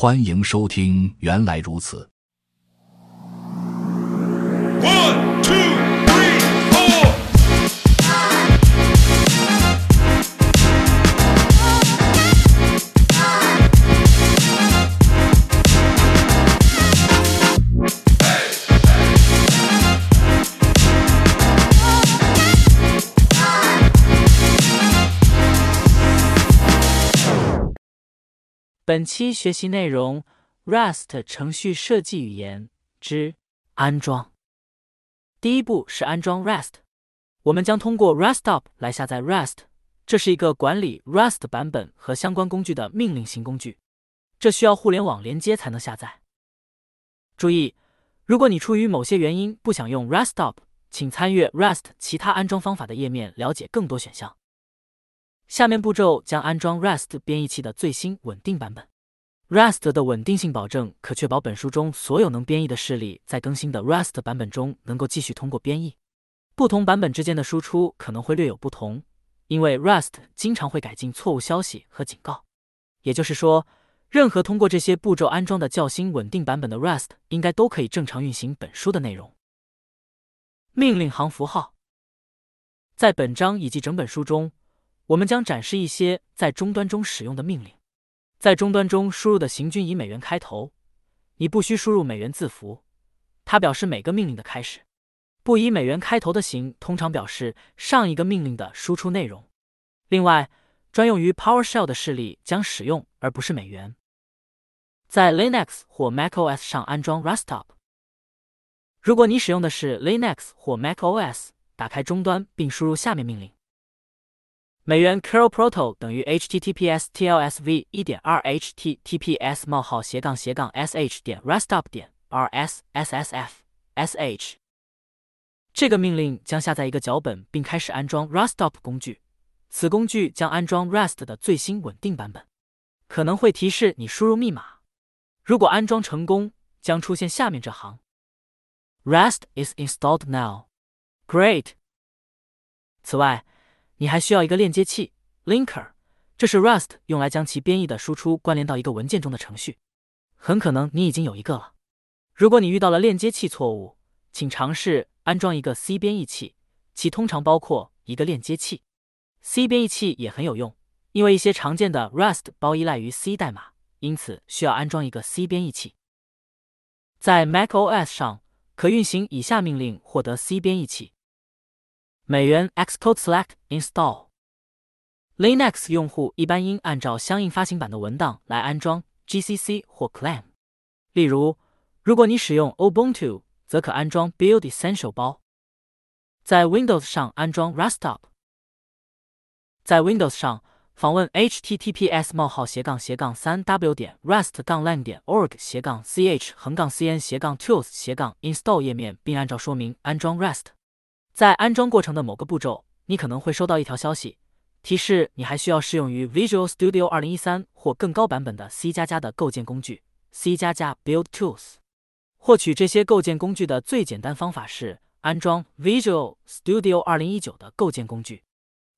欢迎收听《原来如此》。本期学习内容 Rust 程序设计语言之安装。第一步是安装 Rust， 我们将通过 rustup 来下载 Rust， 这是一个管理 Rust 版本和相关工具的命令型工具，这需要互联网连接才能下载。注意，如果你出于某些原因不想用 rustup， 请参阅 Rust 其他安装方法的页面了解更多选项。下面步骤将安装 Rust 编译器的最新稳定版本。Rust 的稳定性保证可确保本书中所有能编译的示例在更新的 Rust 版本中能够继续通过编译。不同版本之间的输出可能会略有不同，因为 Rust 经常会改进错误消息和警告。也就是说，任何通过这些步骤安装的较新稳定版本的 Rust 应该都可以正常运行本书的内容。命令行符号。在本章以及整本书中，我们将展示一些在终端中使用的命令。在终端中输入的行均以美元开头，你不需输入美元字符，它表示每个命令的开始。不以美元开头的行通常表示上一个命令的输出内容。另外，专用于 PowerShell 的示例将使用而不是美元。在 Linux 或 macOS 上安装 rustup。如果你使用的是 Linux 或 macOS， 打开终端并输入下面命令。美元 curl proto 等于 https://v1.2/https://sh.rustup.rs/ssf/sh。这个命令将下载一个脚本并开始安装 rustup 工具。此工具将安装 Rust 的最新稳定版本。可能会提示你输入密码。如果安装成功，将出现下面这行 ：Rust is installed now. Great。此外，你还需要一个链接器 Linker， 这是 Rust 用来将其编译的输出关联到一个文件中的程序。很可能你已经有一个了。如果你遇到了链接器错误，请尝试安装一个 C 编译器，其通常包括一个链接器。C 编译器也很有用，因为一些常见的 Rust 包依赖于 C 代码，因此需要安装一个 C 编译器。在 macOS 上，可运行以下命令获得 C 编译器。美元 Xcode select install。 Linux 用户一般应按照相应发行版的文档来安装 GCC 或 CLAM。 例如，如果你使用 Ubuntu， 则可安装 Build Essential 包。在 Windows 上安装 rustup。 在 Windows 上访问 https://3w.rust-lang.org/ch-cn/tools-install 页面，并按照说明安装 Rust。在安装过程的某个步骤，你可能会收到一条消息，提示你还需要适用于 Visual Studio 2013或更高版本的 C++ 的构建工具 C++ Build Tools。 获取这些构建工具的最简单方法是安装 Visual Studio 2019的构建工具。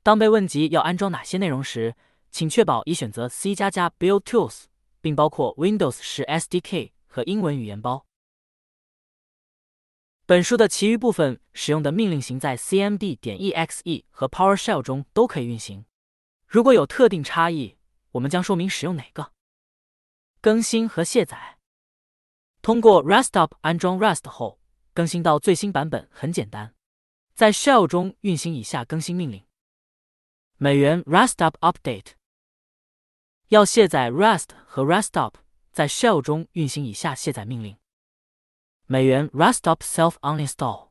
当被问及要安装哪些内容时，请确保已选择 C++ Build Tools， 并包括 Windows 10 SDK 和英文语言包。本书的其余部分使用的命令型在 CMD.exe 和 PowerShell 中都可以运行。如果有特定差异，我们将说明使用哪个。更新和卸载。通过 rustup 安装 Rust 后，更新到最新版本很简单。在 Shell 中运行以下更新命令。美元 rustup update。要卸载 Rust 和 rustup， 在 Shell 中运行以下卸载命令。美元 rustup self uninstall。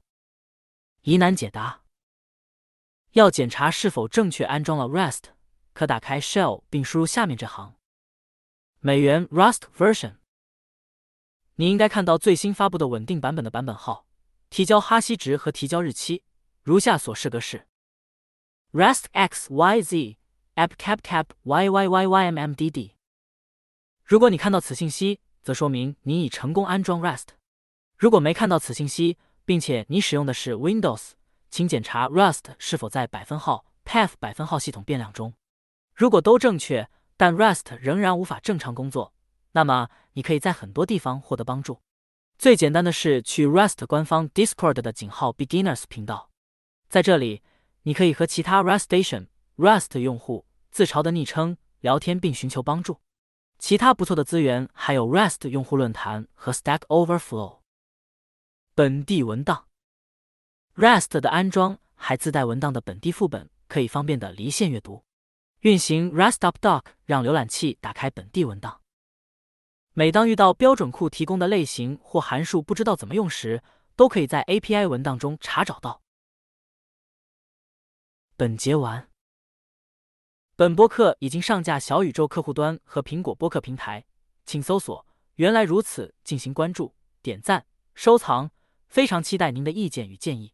疑难解答。要检查是否正确安装了 Rust， 可打开 Shell 并输入下面这行。美元 Rust version。 你应该看到最新发布的稳定版本的版本号、提交哈希值和提交日期，如下所示格式。rustxyz appcapcap yyyymmdd。 如果你看到此信息，则说明你已成功安装 Rust。如果没看到此信息，并且你使用的是 Windows， 请检查 Rust 是否在%path% 系统变量中。如果都正确，但 Rust 仍然无法正常工作，那么你可以在很多地方获得帮助。最简单的是去 Rust 官方 Discord 的/beginners 频道，在这里你可以和其他 Rustation、Rust 用户自嘲的昵称聊天并寻求帮助。其他不错的资源还有 Rust 用户论坛和 Stack Overflow。本地文档 Rust 的安装还自带文档的本地副本，可以方便的离线阅读。运行 rustup doc 让浏览器打开本地文档。每当遇到标准库提供的类型或函数不知道怎么用时，都可以在 API 文档中查找到。本节完。本播客已经上架小宇宙客户端和苹果播客平台，请搜索“原来如此”进行关注、点赞、收藏，非常期待您的意见与建议。